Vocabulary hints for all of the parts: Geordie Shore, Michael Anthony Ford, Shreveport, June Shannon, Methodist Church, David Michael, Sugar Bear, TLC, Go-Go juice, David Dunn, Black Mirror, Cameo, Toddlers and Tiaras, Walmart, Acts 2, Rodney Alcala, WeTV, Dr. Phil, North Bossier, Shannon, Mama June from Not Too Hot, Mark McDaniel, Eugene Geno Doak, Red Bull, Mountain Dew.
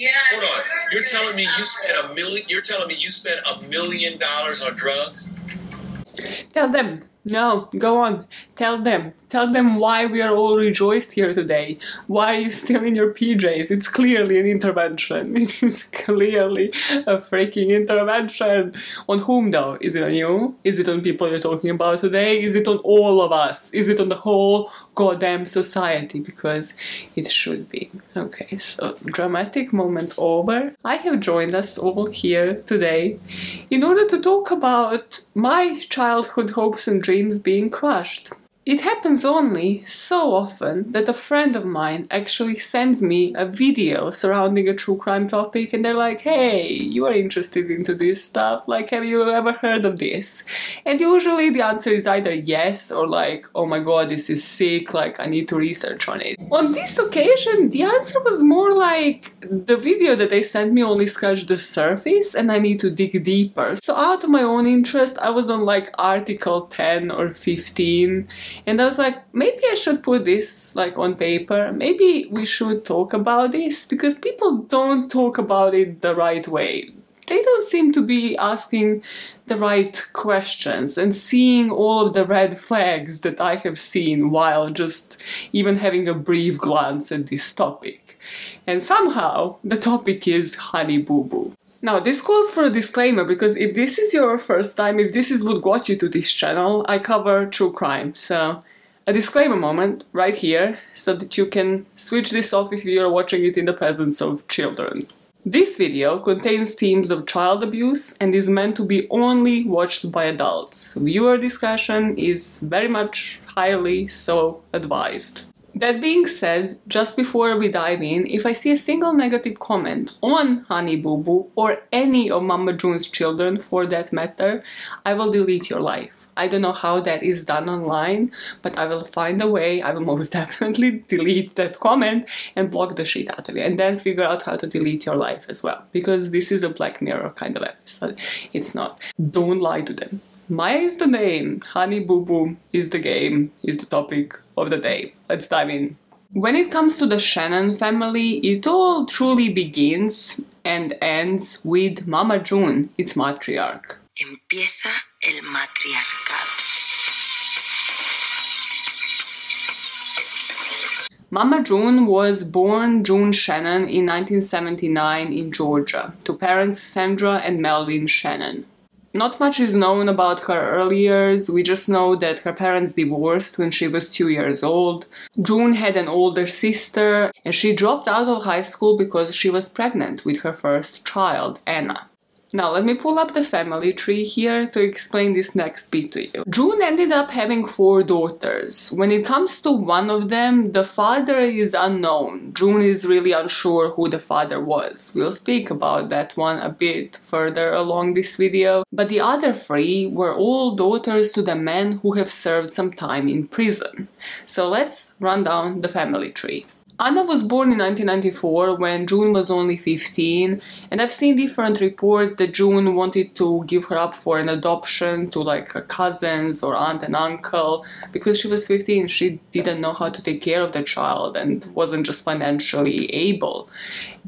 Yeah. Hold on. You're telling me you spent $1 million on drugs? Tell them. No, go on. Tell them. Tell them why we are all rejoiced here today. Why are you still in your PJs? It's clearly an intervention. It is clearly a freaking intervention. On whom though? Is it on you? Is it on people you're talking about today? Is it on all of us? Is it on the whole goddamn society? Because it should be. Okay, so dramatic moment over. I have joined us all here today in order to talk about my childhood hopes and dreams being crushed. It happens only so often that a friend of mine actually sends me a video surrounding a true crime topic and they're like, hey, you are interested into this stuff, like have you ever heard of this? And usually the answer is either yes or like, oh my god, this is sick, like I need to research on it. On this occasion the answer was more like, the video that they sent me only scratched the surface and I need to dig deeper. So out of my own interest I was on like article 10 or 15 and I was like, maybe I should put this like on paper, maybe we should talk about this, because people don't talk about it the right way. They don't seem to be asking the right questions and seeing all of the red flags that I have seen while just even having a brief glance at this topic. And somehow the topic is Honey Boo Boo. Now, this calls for a disclaimer, because if this is your first time, if this is what got you to this channel, I cover true crime, so a disclaimer moment right here, so that you can switch this off if you are watching it in the presence of children. This video contains themes of child abuse and is meant to be only watched by adults. Viewer discretion is very much highly so advised. That being said, just before we dive in, if I see a single negative comment on Honey Boo Boo or any of Mama June's children for that matter, I will delete your life. I don't know how that is done online, but I will find a way. I will most definitely delete that comment and block the shit out of you, and then figure out how to delete your life as well, because this is a Black Mirror kind of episode. It's not. Don't lie to them. Maya is the name, Honey Boo Boo is the game, is the topic of the day. Let's dive in. When it comes to the Shannon family, it all truly begins and ends with Mama June, its matriarch. Empieza el matriarcado. Mama June was born June Shannon in 1979 in Georgia, to parents Sandra and Melvin Shannon. Not much is known about her early years, we just know that her parents divorced when she was 2 years old. June had an older sister, and she dropped out of high school because she was pregnant with her first child, Anna. Now let me pull up the family tree here to explain this next bit to you. June ended up having 4 daughters. When it comes to one of them, the father is unknown. June is really unsure who the father was. We'll speak about that one a bit further along this video. But the other 3 were all daughters to the men who have served some time in prison. So let's run down the family tree. Anna was born in 1994 when June was only 15, and I've seen different reports that June wanted to give her up for an adoption to like her cousins or aunt and uncle. Because she was 15, she didn't know how to take care of the child and wasn't just financially able.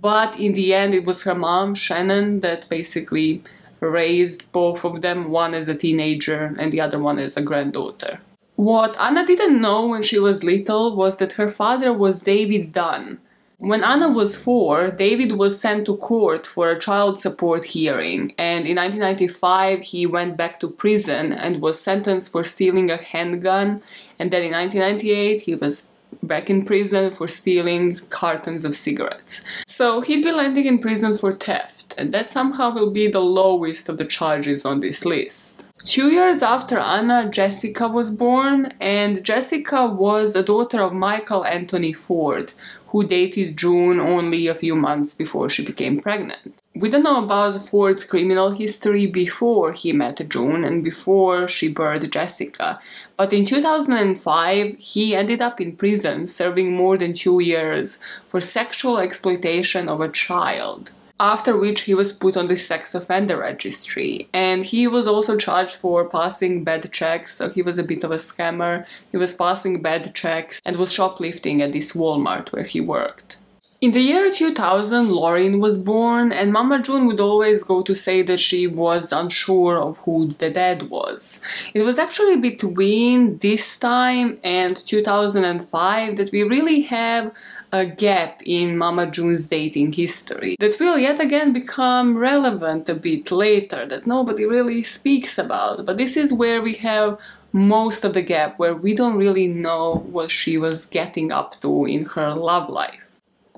But in the end it was her mom, Shannon, that basically raised both of them, one as a teenager and the other one as a granddaughter. What Anna didn't know when she was little was that her father was David Dunn. When Anna was 4, David was sent to court for a child support hearing, and in 1995 he went back to prison and was sentenced for stealing a handgun, and then in 1998 he was back in prison for stealing cartons of cigarettes. So he'd be landing in prison for theft, and that somehow will be the lowest of the charges on this list. 2 years after Anna, Jessica was born, and Jessica was a daughter of Michael Anthony Ford, who dated June only a few months before she became pregnant. We don't know about Ford's criminal history before he met June and before she birthed Jessica, but in 2005 he ended up in prison serving more than 2 years for sexual exploitation of a child. After which he was put on the sex offender registry, and he was also charged for passing bad checks, so he was a bit of a scammer. He was passing bad checks and was shoplifting at this Walmart where he worked. In the year 2000, Lauren was born, and Mama June would always go to say that she was unsure of who the dad was. It was actually between this time and 2005 that we really have a gap in Mama June's dating history that will yet again become relevant a bit later, that nobody really speaks about. But this is where we have most of the gap, where we don't really know what she was getting up to in her love life.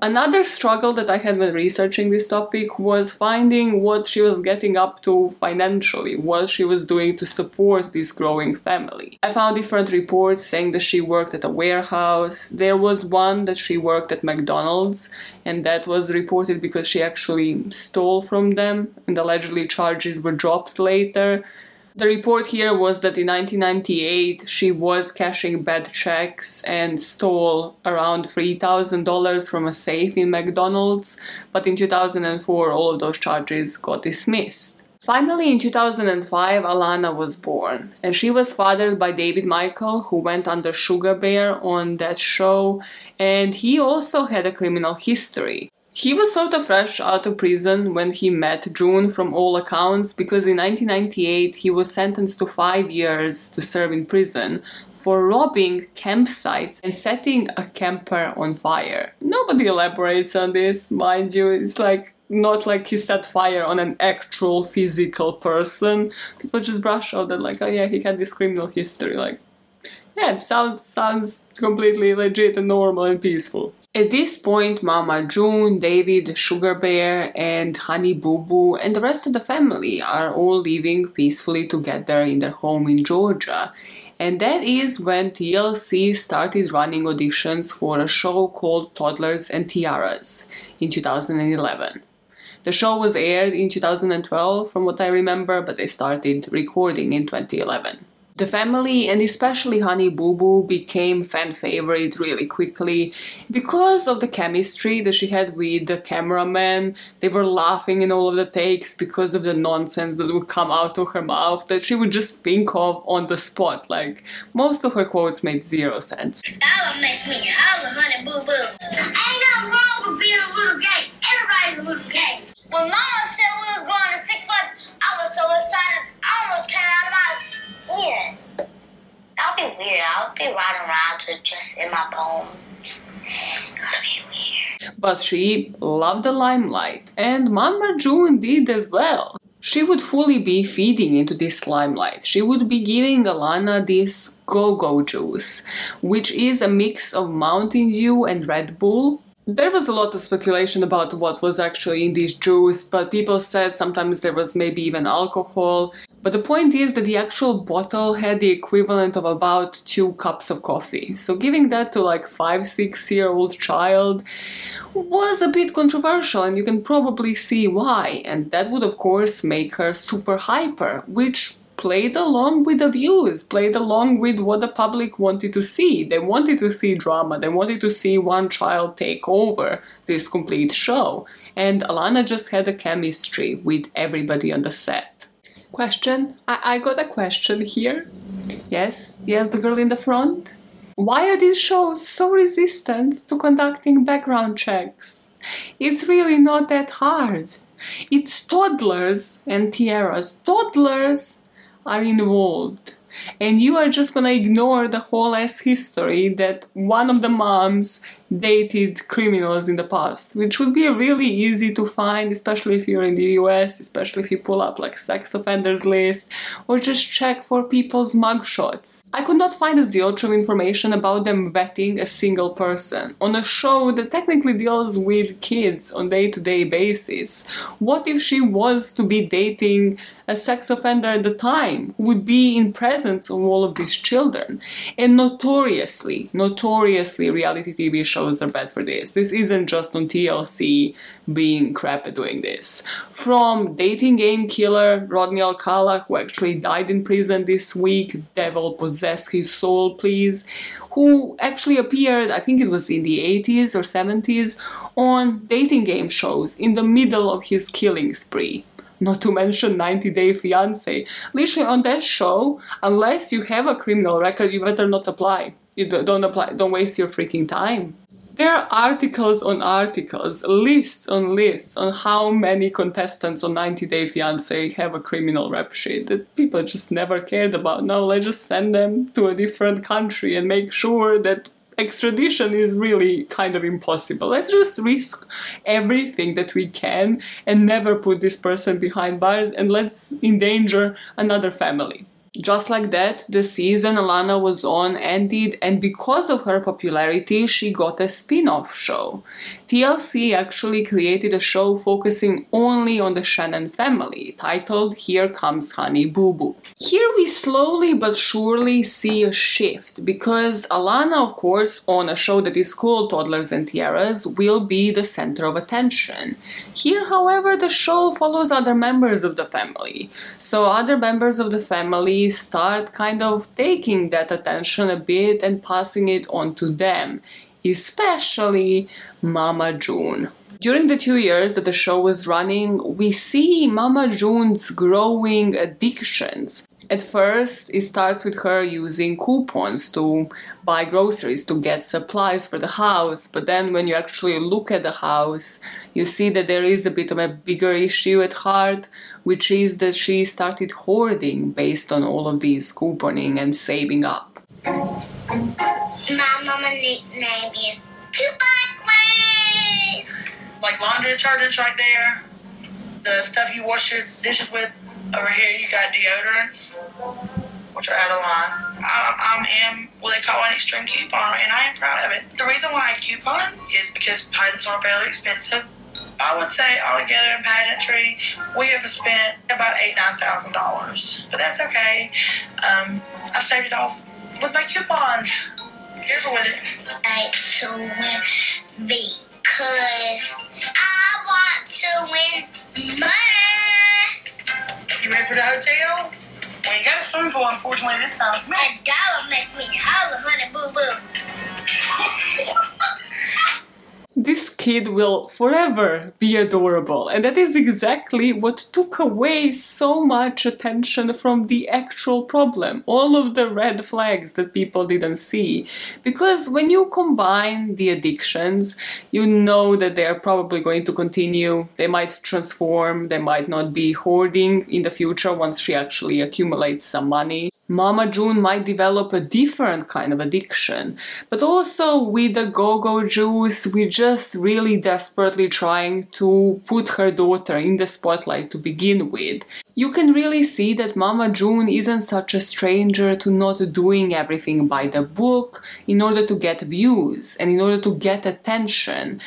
Another struggle that I had when researching this topic was finding what she was getting up to financially, what she was doing to support this growing family. I found different reports saying that she worked at a warehouse. There was one that she worked at McDonald's, and that was reported because she actually stole from them, and allegedly charges were dropped later. The report here was that in 1998 she was cashing bad checks and stole around $3,000 from a safe in McDonald's, but in 2004 all of those charges got dismissed. Finally, in 2005, Alana was born, and she was fathered by David Michael, who went under Sugar Bear on that show, and he also had a criminal history. He was sort of fresh out of prison when he met June from all accounts, because in 1998 he was sentenced to 5 years to serve in prison for robbing campsites and setting a camper on fire. Nobody elaborates on this, mind you. It's like not like he set fire on an actual physical person. People just brush off that like, oh yeah, he had this criminal history. Like, yeah, sounds completely legit and normal and peaceful. At this point, Mama June, David, Sugar Bear, and Honey Boo Boo and the rest of the family are all living peacefully together in their home in Georgia. And that is when TLC started running auditions for a show called Toddlers and Tiaras in 2011. The show was aired in 2012, from what I remember, but they started recording in 2011. The family, and especially Honey Boo Boo, became fan favorite really quickly because of the chemistry that she had with the cameraman. They were laughing in all of the takes because of the nonsense that would come out of her mouth that she would just think of on the spot. Like, most of her quotes made zero sense. That'll make me holler, Honey Boo Boo. Ain't nothing wrong with being a little gay. Everybody's a little gay. When Mama said we were going to Six Flags, I was so excited I almost came out of my skin. That'll be weird. I'll be riding around with just in my bones. It'll be weird. But she loved the limelight, and Mama June did as well. She would fully be feeding into this limelight. She would be giving Alana this Go-Go juice, which is a mix of Mountain Dew and Red Bull. There was a lot of speculation about what was actually in this juice, but people said sometimes there was maybe even alcohol. But the point is that the actual bottle had the equivalent of about 2 cups of coffee. So giving that to like 5-6-year-old child was a bit controversial, and you can probably see why. And that would of course make her super hyper, which played along with the views, played along with what the public wanted to see. They wanted to see drama, they wanted to see one child take over this complete show. And Alana just had a chemistry with everybody on the set. Question? I got a question here. Yes? Yes, the girl in the front? Why are these shows so resistant to conducting background checks? It's really not that hard. It's Toddlers and Tiaras. Toddlers are involved, and you are just gonna ignore the whole ass history that one of the moms dated criminals in the past, which would be really easy to find, especially if you're in the US, especially if you pull up like sex offenders list or just check for people's mugshots. I could not find a zilch of information about them vetting a single person on a show that technically deals with kids on day-to-day basis. What if she was to be dating a sex offender at the time, who would be in presence of all of these children? And notoriously reality TV shows are bad for this. This isn't just on TLC being crap at doing this. From dating game killer Rodney Alcala, who actually died in prison this week, devil possess his soul please, who actually appeared, I think it was in the 80s or 70s, on dating game shows in the middle of his killing spree. Not to mention 90 Day Fiance. Literally on that show, unless you have a criminal record, you better not apply. You don't apply, don't waste your freaking time. There are articles on articles, lists on lists on how many contestants on 90 Day Fiance have a criminal rap sheet that people just never cared about. No, let's just send them to a different country and make sure that extradition is really kind of impossible. Let's just risk everything that we can and never put this person behind bars, and let's endanger another family. Just like that, the season Alana was on ended, and because of her popularity she got a spin-off show. TLC actually created a show focusing only on the Shannon family, titled Here Comes Honey Boo Boo. Here we slowly but surely see a shift, because Alana, of course, on a show that is called Toddlers and Tiaras, will be the center of attention. Here, however, the show follows other members of the family. So other members of the family start kind of taking that attention a bit and passing it on to them, especially Mama June. During the 2 years that the show was running, we see Mama June's growing addictions. At first, it starts with her using coupons to buy groceries, to get supplies for the house, but then when you actually look at the house, you see that there is a bit of a bigger issue at heart, which is that she started hoarding based on all of these couponing and saving up. My mama nickname is Too Ugly. Like laundry detergents right there, the stuff you wash your dishes with. Over here you got deodorants, which are out of line. I am what they call an extreme couponer, and I am proud of it. The reason why I coupon is because patents are fairly expensive. I would say altogether in pageantry, we have spent about $8,000-$9,000, but that's okay. I've saved it all with my coupons. Careful with it. I like to win because I want to win money. You ready for the hotel? We ain't got a swimming pool, unfortunately, this time. $1 makes me holler, honey, boo boo. This kid will forever be adorable, and that is exactly what took away so much attention from the actual problem, all of the red flags that people didn't see. Because when you combine the addictions, you know that they are probably going to continue. They might transform, they might not be hoarding in the future once she actually accumulates some money. Mama June might develop a different kind of addiction, but also with the Go-Go juice, we're just really desperately trying to put her daughter in the spotlight to begin with. You can really see that Mama June isn't such a stranger to not doing everything by the book in order to get views and in order to get attention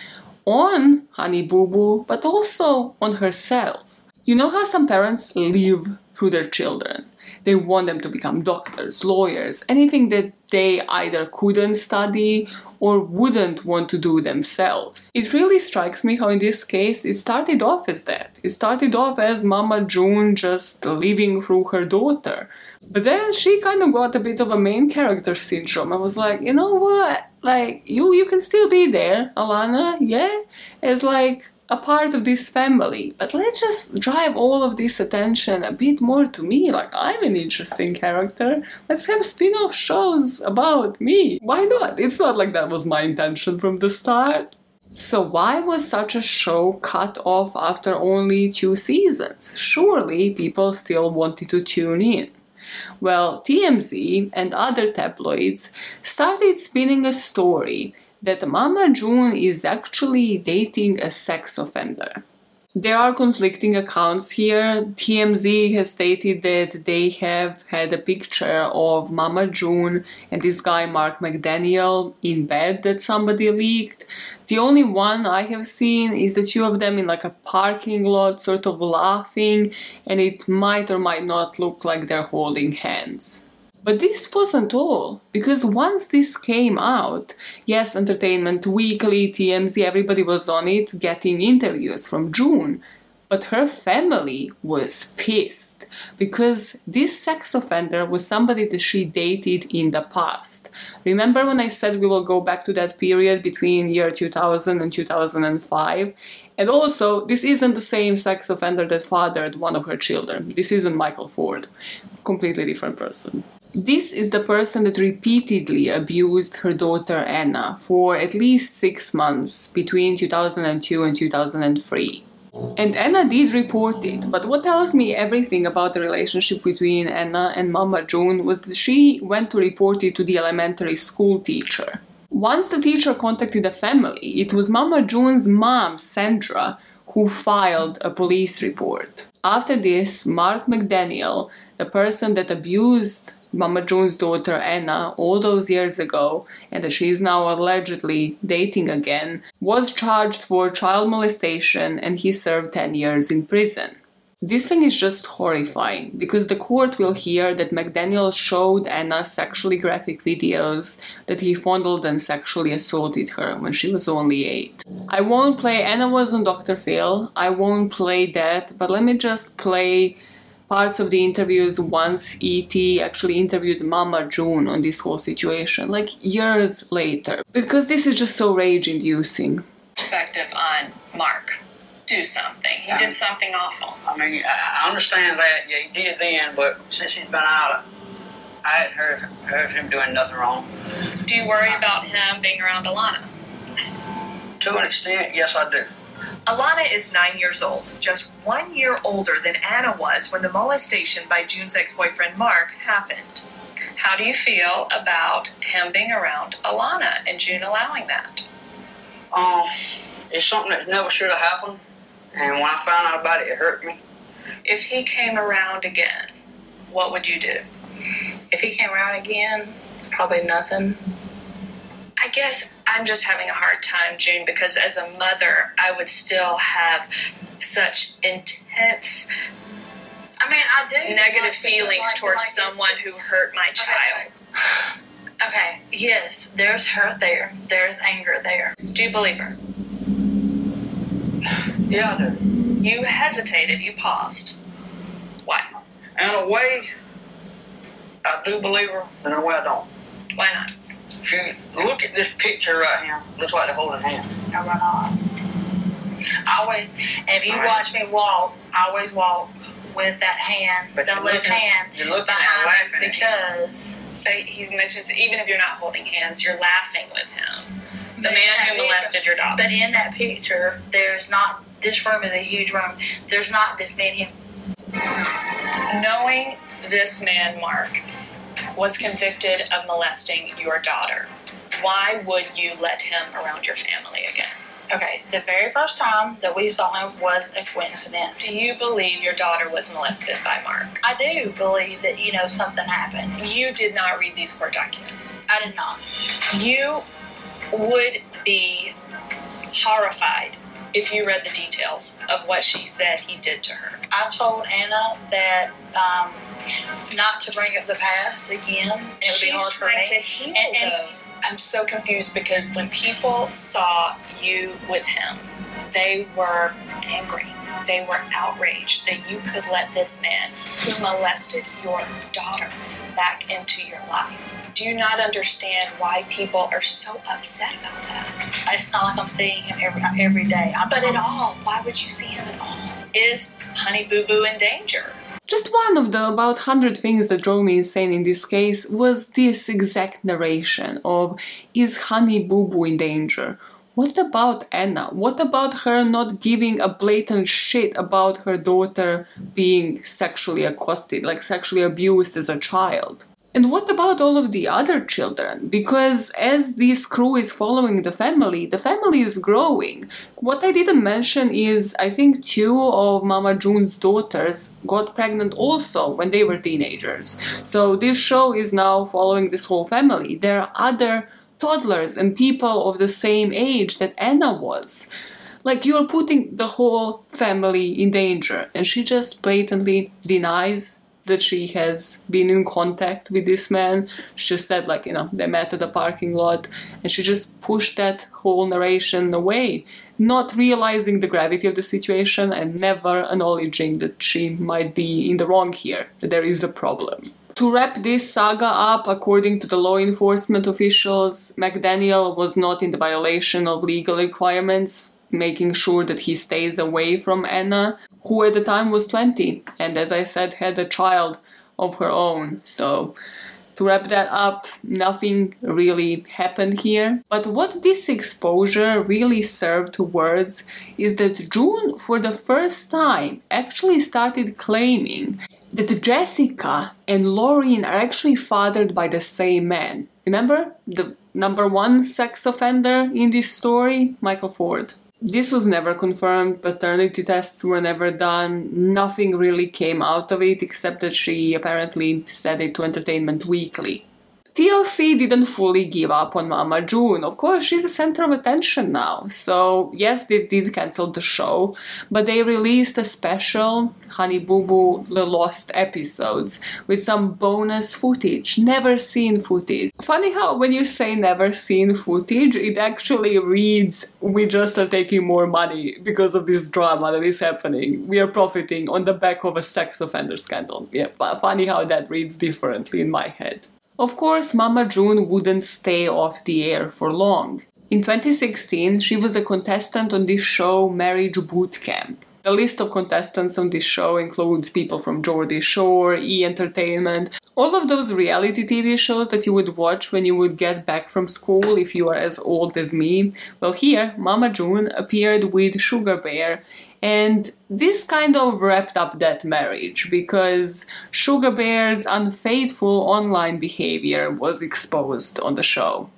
on Honey Boo Boo, but also on herself. You know how some parents live through their children? They want them to become doctors, lawyers, anything that they either couldn't study or wouldn't want to do themselves. It really strikes me how in this case it started off as that. It started off as Mama June just living through her daughter. But then she kind of got a bit of a main character syndrome. I was like, you know what? Like, you can still be there, Alana, yeah? It's like a part of this family, but let's just drive all of this attention a bit more to me, like I'm an interesting character, let's have spin-off shows about me. Why not? It's not like that was my intention from the start. So why was such a show cut off after only 2 seasons? Surely people still wanted to tune in. Well, TMZ and other tabloids started spinning a story that Mama June is actually dating a sex offender. There are conflicting accounts here. TMZ has stated that they have had a picture of Mama June and this guy Mark McDaniel in bed that somebody leaked. The only one I have seen is the two of them in like a parking lot, sort of laughing, and it might or might not look like they're holding hands. But this wasn't all, because once this came out, yes, Entertainment Weekly, TMZ, everybody was on it getting interviews from June, but her family was pissed, because this sex offender was somebody that she dated in the past. Remember when I said we will go back to that period between year 2000 and 2005? And also, this isn't the same sex offender that fathered one of her children. This isn't Michael Ford. Completely different person. This is the person that repeatedly abused her daughter Anna for at least 6 months between 2002 and 2003. And Anna did report it, but what tells me everything about the relationship between Anna and Mama June was that she went to report it to the elementary school teacher. Once the teacher contacted the family, it was Mama June's mom, Sandra, who filed a police report. After this, Mark McDaniel, the person that abused Mama June's daughter Anna all those years ago, and that she is now allegedly dating again, was charged for child molestation and he served 10 years in prison. This thing is just horrifying, because the court will hear that McDaniel showed Anna sexually graphic videos, that he fondled and sexually assaulted her when she was only 8. I won't play Anna Was on Dr. Phil, I won't play that, but let me just play parts of the interviews once E.T. actually interviewed Mama June on this whole situation, like years later, because this is just so rage-inducing. Perspective on Mark. Do something. He did something awful. I mean, I understand that. Yeah, he did then, but since he's been out, I hadn't heard of him doing nothing wrong. Do you worry about him being around Alana? To an extent, yes, I do. Alana is 9 years old, just 1 year older than Anna was when the molestation by June's ex-boyfriend Mark happened. How do you feel about him being around Alana and June allowing that? It's something that never should have happened, and when I found out about it, it hurt me. If he came around again, what would you do? If he came around again, probably nothing. I guess I'm just having a hard time, June, because as a mother, I would still have such intense, negative feelings towards someone who hurt my child. Okay, yes, there's hurt there. There's anger there. Do you believe her? Yeah, I do. You hesitated. You paused. Why? In a way, I do believe her, and in a way, I don't. Why not? If you look at this picture right here, looks like they're holding hands. Oh my God. Watch me walk, I always walk with that hand, but the left hand. You're looking at laughing because he mentions even if you're not holding hands, you're laughing with him. The man who molested your daughter. But in that picture, there's not. This room is a huge room. There's not this many. Knowing this man, Mark, was convicted of molesting your daughter. Why would you let him around your family again? Okay, the very first time that we saw him was a coincidence. Do you believe your daughter was molested by Mark? I do believe that, something happened. You did not read these court documents. I did not. You would be horrified if you read the details of what she said he did to her. I told Anna that not to bring up the past again. She's hard for trying me. To heal, and I'm so confused because when people saw you with him, they were angry. They were outraged that you could let this man who molested your daughter back into your life. Do you not understand why people are so upset about that? It's not like I'm seeing him every day. But at all, why would you see him at all? Is Honey Boo Boo in danger? Just one of the about 100 things that drove me insane in this case was this exact narration of, is Honey Boo Boo in danger? What about Anna? What about her not giving a blatant shit about her daughter being sexually accosted, like sexually abused as a child? And what about all of the other children? Because as this crew is following the family is growing. What I didn't mention is I think 2 of Mama June's daughters got pregnant also when they were teenagers. So this show is now following this whole family. There are other toddlers and people of the same age that Anna was. Like, you're putting the whole family in danger. And she just blatantly denies that she has been in contact with this man. She just said, they met at the parking lot, and she just pushed that whole narration away, not realizing the gravity of the situation and never acknowledging that she might be in the wrong here, that there is a problem. To wrap this saga up, according to the law enforcement officials, McDaniel was not in the violation of legal requirements, making sure that he stays away from Anna, who at the time was 20 and, as I said, had a child of her own. So To wrap that up, nothing really happened here. But what this exposure really served towards is that June, for the first time, actually started claiming that Jessica and Lauren are actually fathered by the same man. Remember the #1 sex offender in this story? Michael Ford. This was never confirmed, paternity tests were never done, nothing really came out of it except that she apparently said it to Entertainment Weekly. TLC didn't fully give up on Mama June. Of course, she's a center of attention now. So yes, they did cancel the show, but they released a special, Honey Boo Boo, the lost episodes, with some bonus footage, never seen footage. Funny how when you say never seen footage, it actually reads, we just are taking more money because of this drama that is happening. We are profiting on the back of a sex offender scandal. Yeah, but funny how that reads differently in my head. Of course, Mama June wouldn't stay off the air for long. In 2016, she was a contestant on this show, Marriage Bootcamp. The list of contestants on this show includes people from Geordie Shore, E! Entertainment, all of those reality TV shows that you would watch when you would get back from school if you are as old as me. Well, here, Mama June appeared with Sugar Bear, and this kind of wrapped up that marriage because Sugar Bear's unfaithful online behavior was exposed on the show.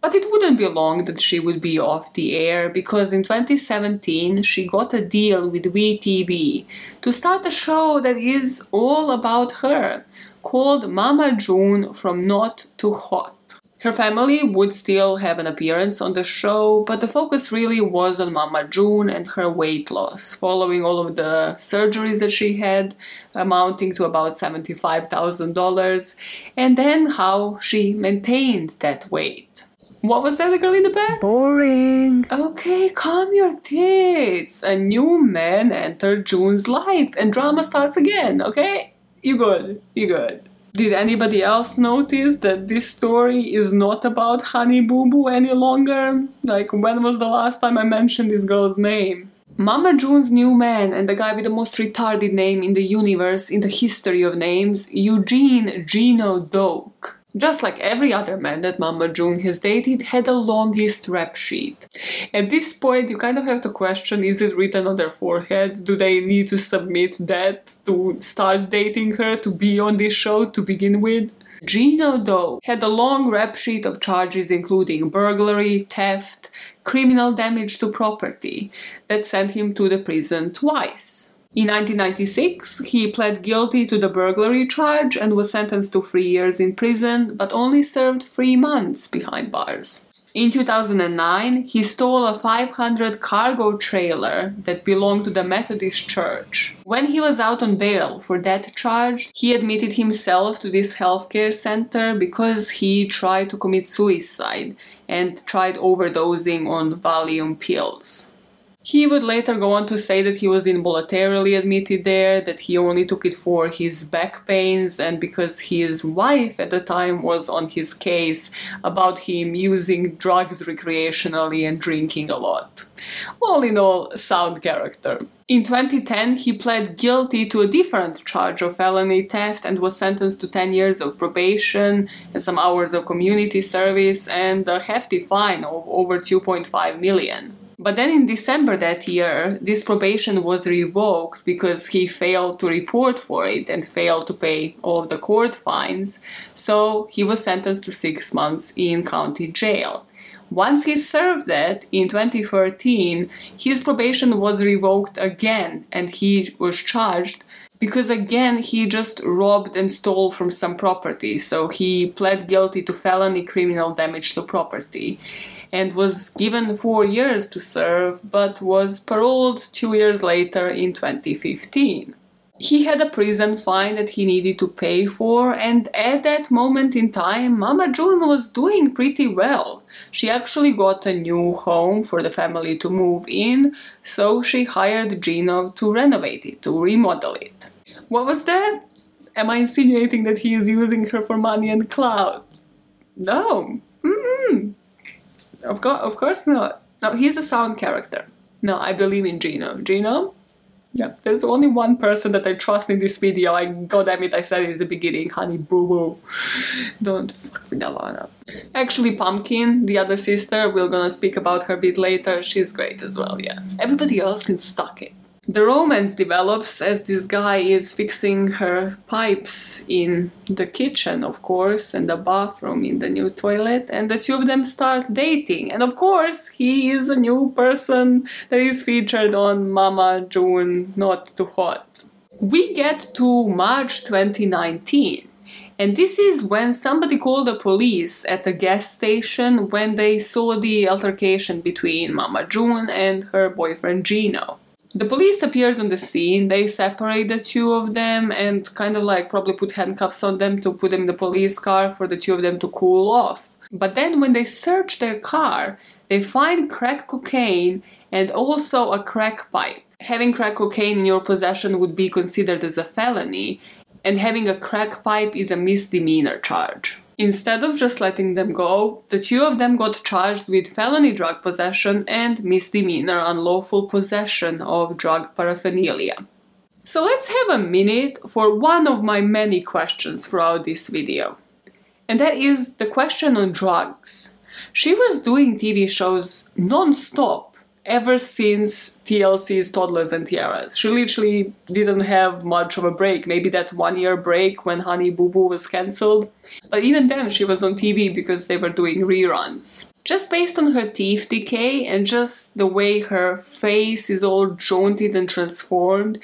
But it wouldn't be long that she would be off the air because in 2017 she got a deal with WeTV to start a show that is all about her, called Mama June from Not Too Hot. Her family would still have an appearance on the show, but the focus really was on Mama June and her weight loss, following all of the surgeries that she had, amounting to about $75,000, and then how she maintained that weight. What was that, the girl in the bed? Boring. Okay, calm your tits. A new man entered June's life and drama starts again, okay? You good, you good. Did anybody else notice that this story is not about Honey Boo Boo any longer? Like, when was the last time I mentioned this girl's name? Mama June's new man and the guy with the most retarded name in the universe in the history of names, Eugene Geno Doak. Just like every other man that Mama June has dated, had the longest rap sheet. At this point, you kind of have to question, is it written on their forehead? Do they need to submit that to start dating her, to be on this show to begin with? Geno Doak had a long rap sheet of charges including burglary, theft, criminal damage to property that sent him to the prison twice. In 1996, he pled guilty to the burglary charge and was sentenced to 3 years in prison, but only served 3 months behind bars. In 2009, he stole a 500 cargo trailer that belonged to the Methodist Church. When he was out on bail for that charge, he admitted himself to this healthcare center because he tried to commit suicide and tried overdosing on Valium pills. He would later go on to say that he was involuntarily admitted there, that he only took it for his back pains and because his wife at the time was on his case about him using drugs recreationally and drinking a lot. All in all, sound character. In 2010, he pled guilty to a different charge of felony theft and was sentenced to 10 years of probation and some hours of community service and a hefty fine of over $2.5 million. But then in December that year, this probation was revoked because he failed to report for it and failed to pay all of the court fines, so he was sentenced to 6 months in county jail. Once he served that, in 2013, his probation was revoked again and he was charged because again he just robbed and stole from some property, so he pled guilty to felony criminal damage to property and was given 4 years to serve, but was paroled 2 years later in 2015. He had a prison fine that he needed to pay for, and at that moment in time, Mama June was doing pretty well. She actually got a new home for the family to move in, so she hired Geno to renovate it, to remodel it. What was that? Am I insinuating that he is using her for money and clout? No. Of course not. No, he's a sound character. No, I believe in Geno. Geno, Yeah, there's only one person that I trust in this video. I, goddammit, I said it at the beginning, Honey Boo Boo. Don't fuck with that one up. Actually, Pumpkin, the other sister, we're gonna speak about her a bit later. She's great as well, yeah. Everybody else can suck it. The romance develops as this guy is fixing her pipes in the kitchen, of course, and the bathroom in the new toilet, and the two of them start dating. And of course, he is a new person that is featured on Mama June Not Too Hot. We get to March 2019, and this is when somebody called the police at a gas station when they saw the altercation between Mama June and her boyfriend Geno. The police appears on the scene, they separate the two of them and kind of like probably put handcuffs on them to put them in the police car for the two of them to cool off. But then when they search their car, they find crack cocaine and also a crack pipe. Having crack cocaine in your possession would be considered as a felony, and having a crack pipe is a misdemeanor charge. Instead of just letting them go, the two of them got charged with felony drug possession and misdemeanor unlawful possession of drug paraphernalia. So let's have a minute for one of my many questions throughout this video. And that is the question on drugs. She was doing TV shows non-stop ever since TLC's Toddlers and Tiaras. She literally didn't have much of a break, maybe that one-year break when Honey Boo Boo was cancelled. But even then she was on TV because they were doing reruns. Just based on her teeth decay and just the way her face is all jaunted and transformed,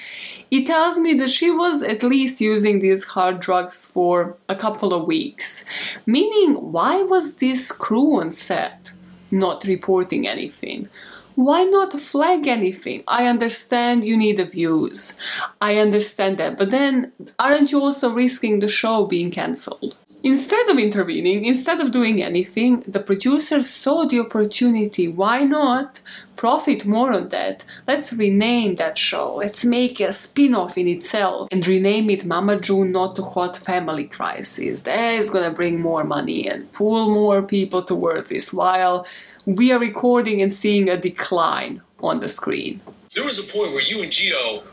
it tells me that she was at least using these hard drugs for a couple of weeks. Meaning, why was this crew on set not reporting anything? Why not flag anything? I understand you need the views. I understand that, but then aren't you also risking the show being cancelled? Instead of intervening, instead of doing anything, the producers saw the opportunity. Why not profit more on that? Let's rename that show. Let's make a spin-off in itself and rename it Mama June Not Too Hot Family Crisis. That is gonna bring more money and pull more people towards this while we are recording and seeing a decline on the screen. There was a point where you and Geno,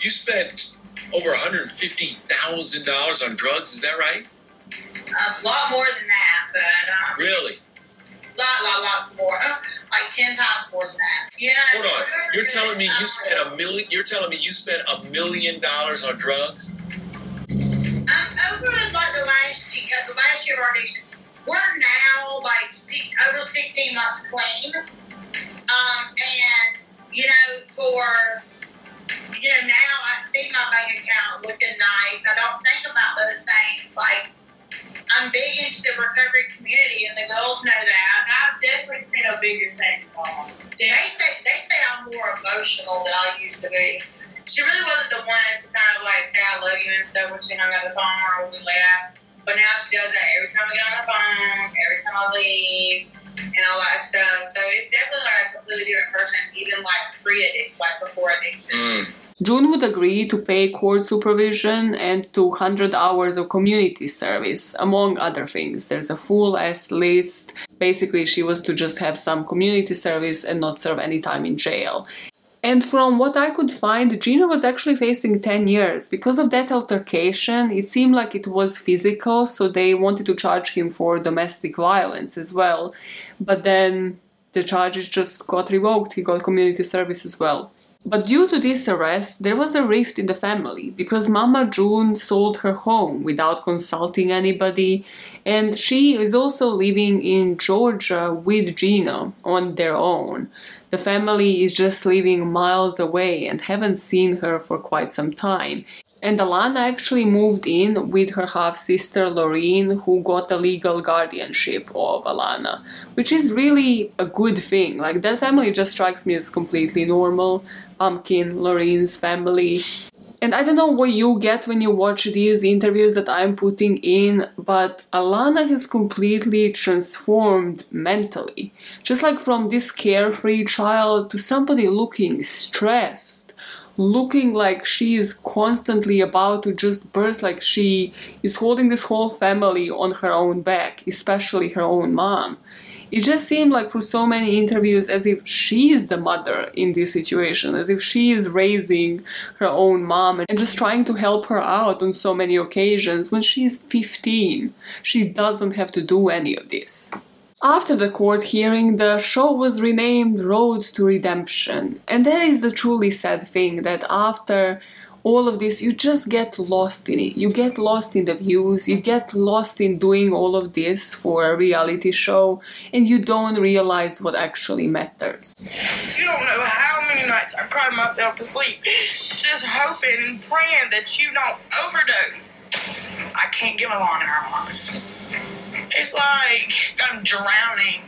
you spent over $150,000 on drugs, is that right? A lot more than that, but... Really? Lots more. Like 10 times more than that. Yeah. Hold on. You're telling me you spent $1 million on drugs? Over like the last year of our audition. We're now like over 16 months clean, and you know, now I see my bank account looking nice. I don't think about those things. Like, I'm big into the recovery community, and the girls know that. I've definitely seen a bigger change. They say I'm more emotional than I used to be. She really wasn't the one to kind of like say I love you and stuff when she hung up the phone or when we left. But now she does that every time I get on the phone, every time I leave, and all that stuff. So it's definitely like a completely different person, even like pre-addiction, like before addiction. June would agree to pay court supervision and 200 hours of community service, among other things. There's a full-ass list. Basically, she was to just have some community service and not serve any time in jail. And from what I could find, Geno was actually facing 10 years. Because of that altercation, it seemed like it was physical, so they wanted to charge him for domestic violence as well. But then the charges just got revoked, he got community service as well. But due to this arrest, there was a rift in the family, because Mama June sold her home without consulting anybody, and she is also living in Georgia with Geno on their own. The family is just living miles away and haven't seen her for quite some time. And Alana actually moved in with her half-sister Lorene, who got the legal guardianship of Alana, which is really a good thing. Like, that family just strikes me as completely normal. Pumpkin, Lorene's family. And I don't know what you get when you watch these interviews that I'm putting in, but Alana has completely transformed mentally. Just like from this carefree child to somebody looking stressed, looking like she is constantly about to just burst, like she is holding this whole family on her own back, especially her own mom. It just seemed like for so many interviews as if she is the mother in this situation, as if she is raising her own mom and just trying to help her out on so many occasions when she's 15. She doesn't have to do any of this. After the court hearing, the show was renamed Road to Redemption. And that is the truly sad thing, that after all of this, you just get lost in it. You get lost in the views, you get lost in doing all of this for a reality show, and you don't realize what actually matters. You don't know how many nights I cried myself to sleep, just hoping and praying that you don't overdose. I can't give a long hour long. It's like I'm drowning.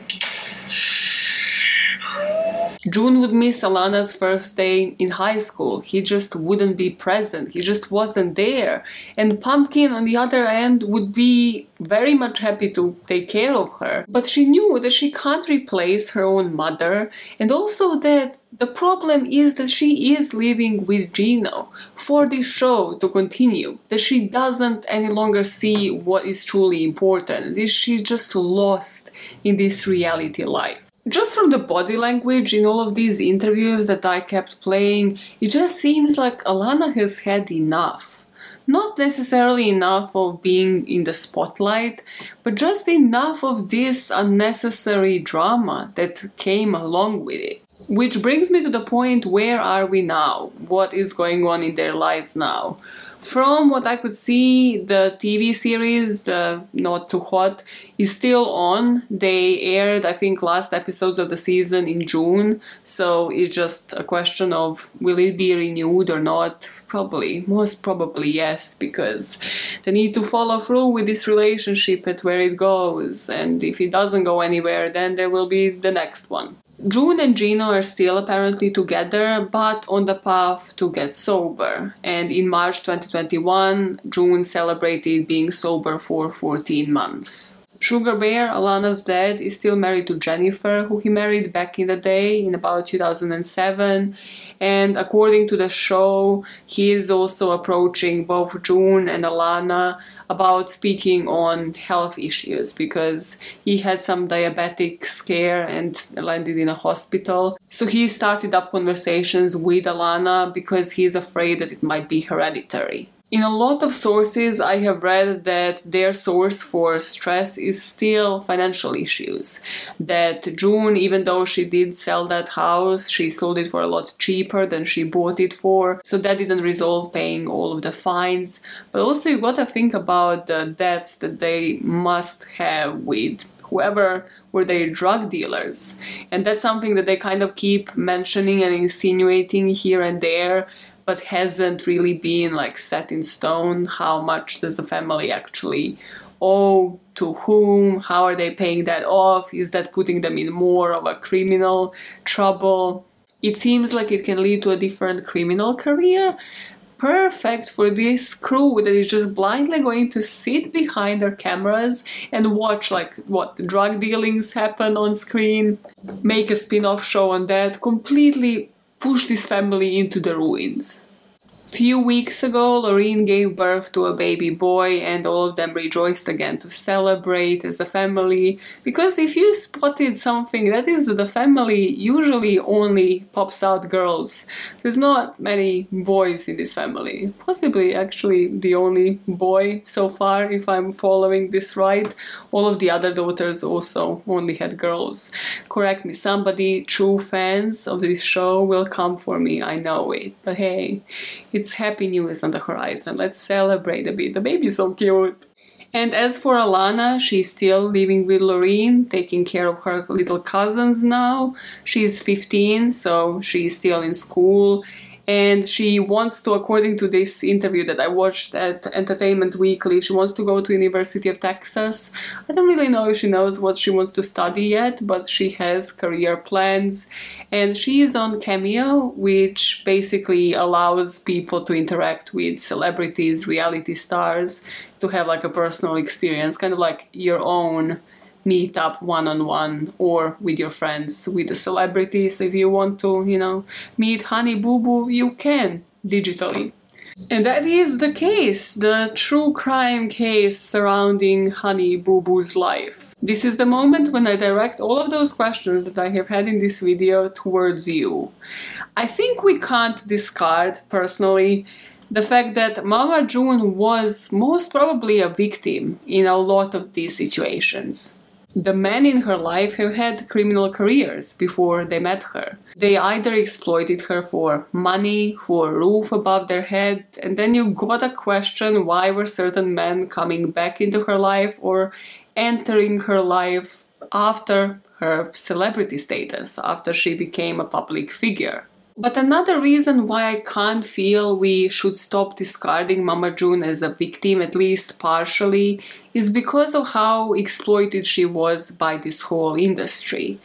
June would miss Alana's first day in high school. He just wouldn't be present. He just wasn't there. And Pumpkin, on the other end, would be very much happy to take care of her. But she knew that she can't replace her own mother, and also that the problem is that she is living with Geno for this show to continue, that she doesn't any longer see what is truly important, that she's just lost in this reality life. Just from the body language in all of these interviews that I kept playing, it just seems like Alana has had enough. Not necessarily enough of being in the spotlight, but just enough of this unnecessary drama that came along with it. Which brings me to the point, where are we now? What is going on in their lives now? From what I could see, the TV series, the Not Too Hot, is still on. They aired, I think, last episodes of the season in June, so it's just a question of will it be renewed or not? Probably, most probably yes, because they need to follow through with this relationship and where it goes, and if it doesn't go anywhere, then there will be the next one. June and Geno are still apparently together, but on the path to get sober. And in March 2021, June celebrated being sober for 14 months. Sugar Bear, Alana's dad, is still married to Jennifer, who he married back in the day, in about 2007. And according to the show, he is also approaching both June and Alana about speaking on health issues, because he had some diabetic scare and landed in a hospital. So he started up conversations with Alana because he's afraid that it might be hereditary. In a lot of sources, I have read that their source for stress is still financial issues. That June, even though she did sell that house, she sold it for a lot cheaper than she bought it for, so that didn't resolve paying all of the fines. But also you gotta think about the debts that they must have with whoever were they drug dealers. And that's something that they kind of keep mentioning and insinuating here and there, but hasn't really been like set in stone. How much does the family actually owe to whom? How are they paying that off? Is that putting them in more of a criminal trouble? It seems like it can lead to a different criminal career. Perfect for this crew that is just blindly going to sit behind their cameras and watch like what drug dealings happen on screen, make a spin-off show on that, completely push this family into the ruins. Few weeks ago, Lorene gave birth to a baby boy, and all of them rejoiced again to celebrate as a family, because if you spotted something, that is that the family usually only pops out girls. There's not many boys in this family. Possibly actually the only boy so far, if I'm following this right. All of the other daughters also only had girls. Correct me somebody, true fans of this show will come for me, I know it, but hey, it's happy news on the horizon. Let's celebrate a bit. The baby's so cute. And as for Alana, she's still living with Lorene, taking care of her little cousins now. She's 15, so she's still in school. And she wants to, according to this interview that I watched at Entertainment Weekly, she wants to go to University of Texas. I don't really know if she knows what she wants to study yet, but she has career plans. And she is on Cameo, which basically allows people to interact with celebrities, reality stars, to have like a personal experience, kind of like your own meet up one-on-one or with your friends, with the celebrities. If you want to, you know, meet Honey Boo Boo, you can digitally. And that is the case, the true crime case surrounding Honey Boo Boo's life. This is the moment when I direct all of those questions that I have had in this video towards you. I think we can't discard, personally, the fact that Mama June was most probably a victim in a lot of these situations. The men in her life have had criminal careers before they met her. They either exploited her for money, for a roof above their head, and then you gotta question why were certain men coming back into her life or entering her life after her celebrity status, after she became a public figure. But another reason why I can't feel we should stop discarding Mama June as a victim, at least partially, is because of how exploited she was by this whole industry.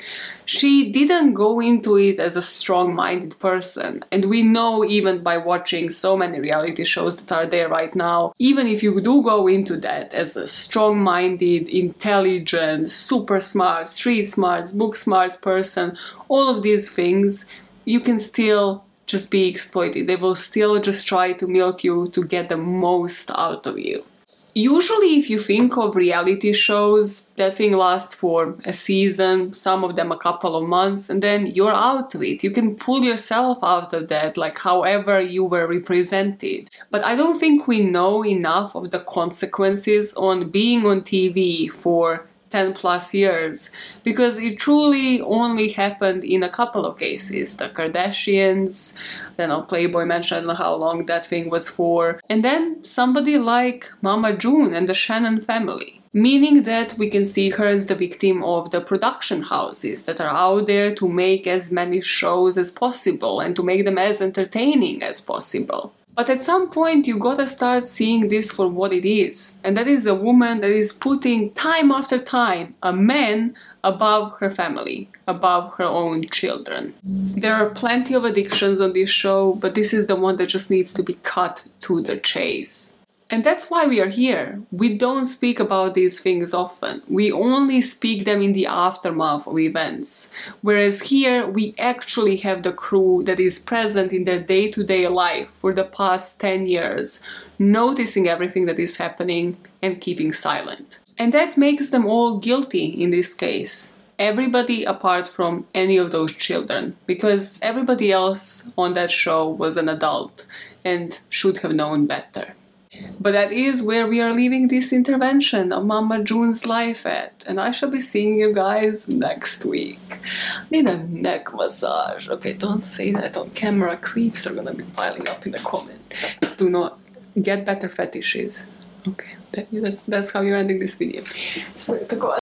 She didn't go into it as a strong-minded person, and we know even by watching so many reality shows that are there right now, even if you do go into that as a strong-minded, intelligent, super smart, street smart, book smart person, all of these things, you can still just be exploited. They will still just try to milk you to get the most out of you. Usually if you think of reality shows, that thing lasts for a season, some of them a couple of months, and then you're out of it. You can pull yourself out of that, like however you were represented. But I don't think we know enough of the consequences on being on TV for 10+ years, because it truly only happened in a couple of cases. The Kardashians, then Playboy mentioned how long that thing was for, and then somebody like Mama June and the Shannon family. Meaning that we can see her as the victim of the production houses that are out there to make as many shows as possible and to make them as entertaining as possible. But at some point you gotta start seeing this for what it is, and that is a woman that is putting time after time a man above her family, above her own children. There are plenty of addictions on this show, but this is the one that just needs to be cut to the chase. And that's why we are here. We don't speak about these things often. We only speak them in the aftermath of events. Whereas here, we actually have the crew that is present in their day-to-day life for the past 10 years, noticing everything that is happening and keeping silent. And that makes them all guilty in this case. Everybody apart from any of those children, because everybody else on that show was an adult and should have known better. But that is where we are leaving this intervention of Mama June's life at, and I shall be seeing you guys next week. I need a neck massage. Okay, don't say that on camera. Creeps are gonna be piling up in the comment. Do not get better fetishes. Okay, that's how you're ending this video. So,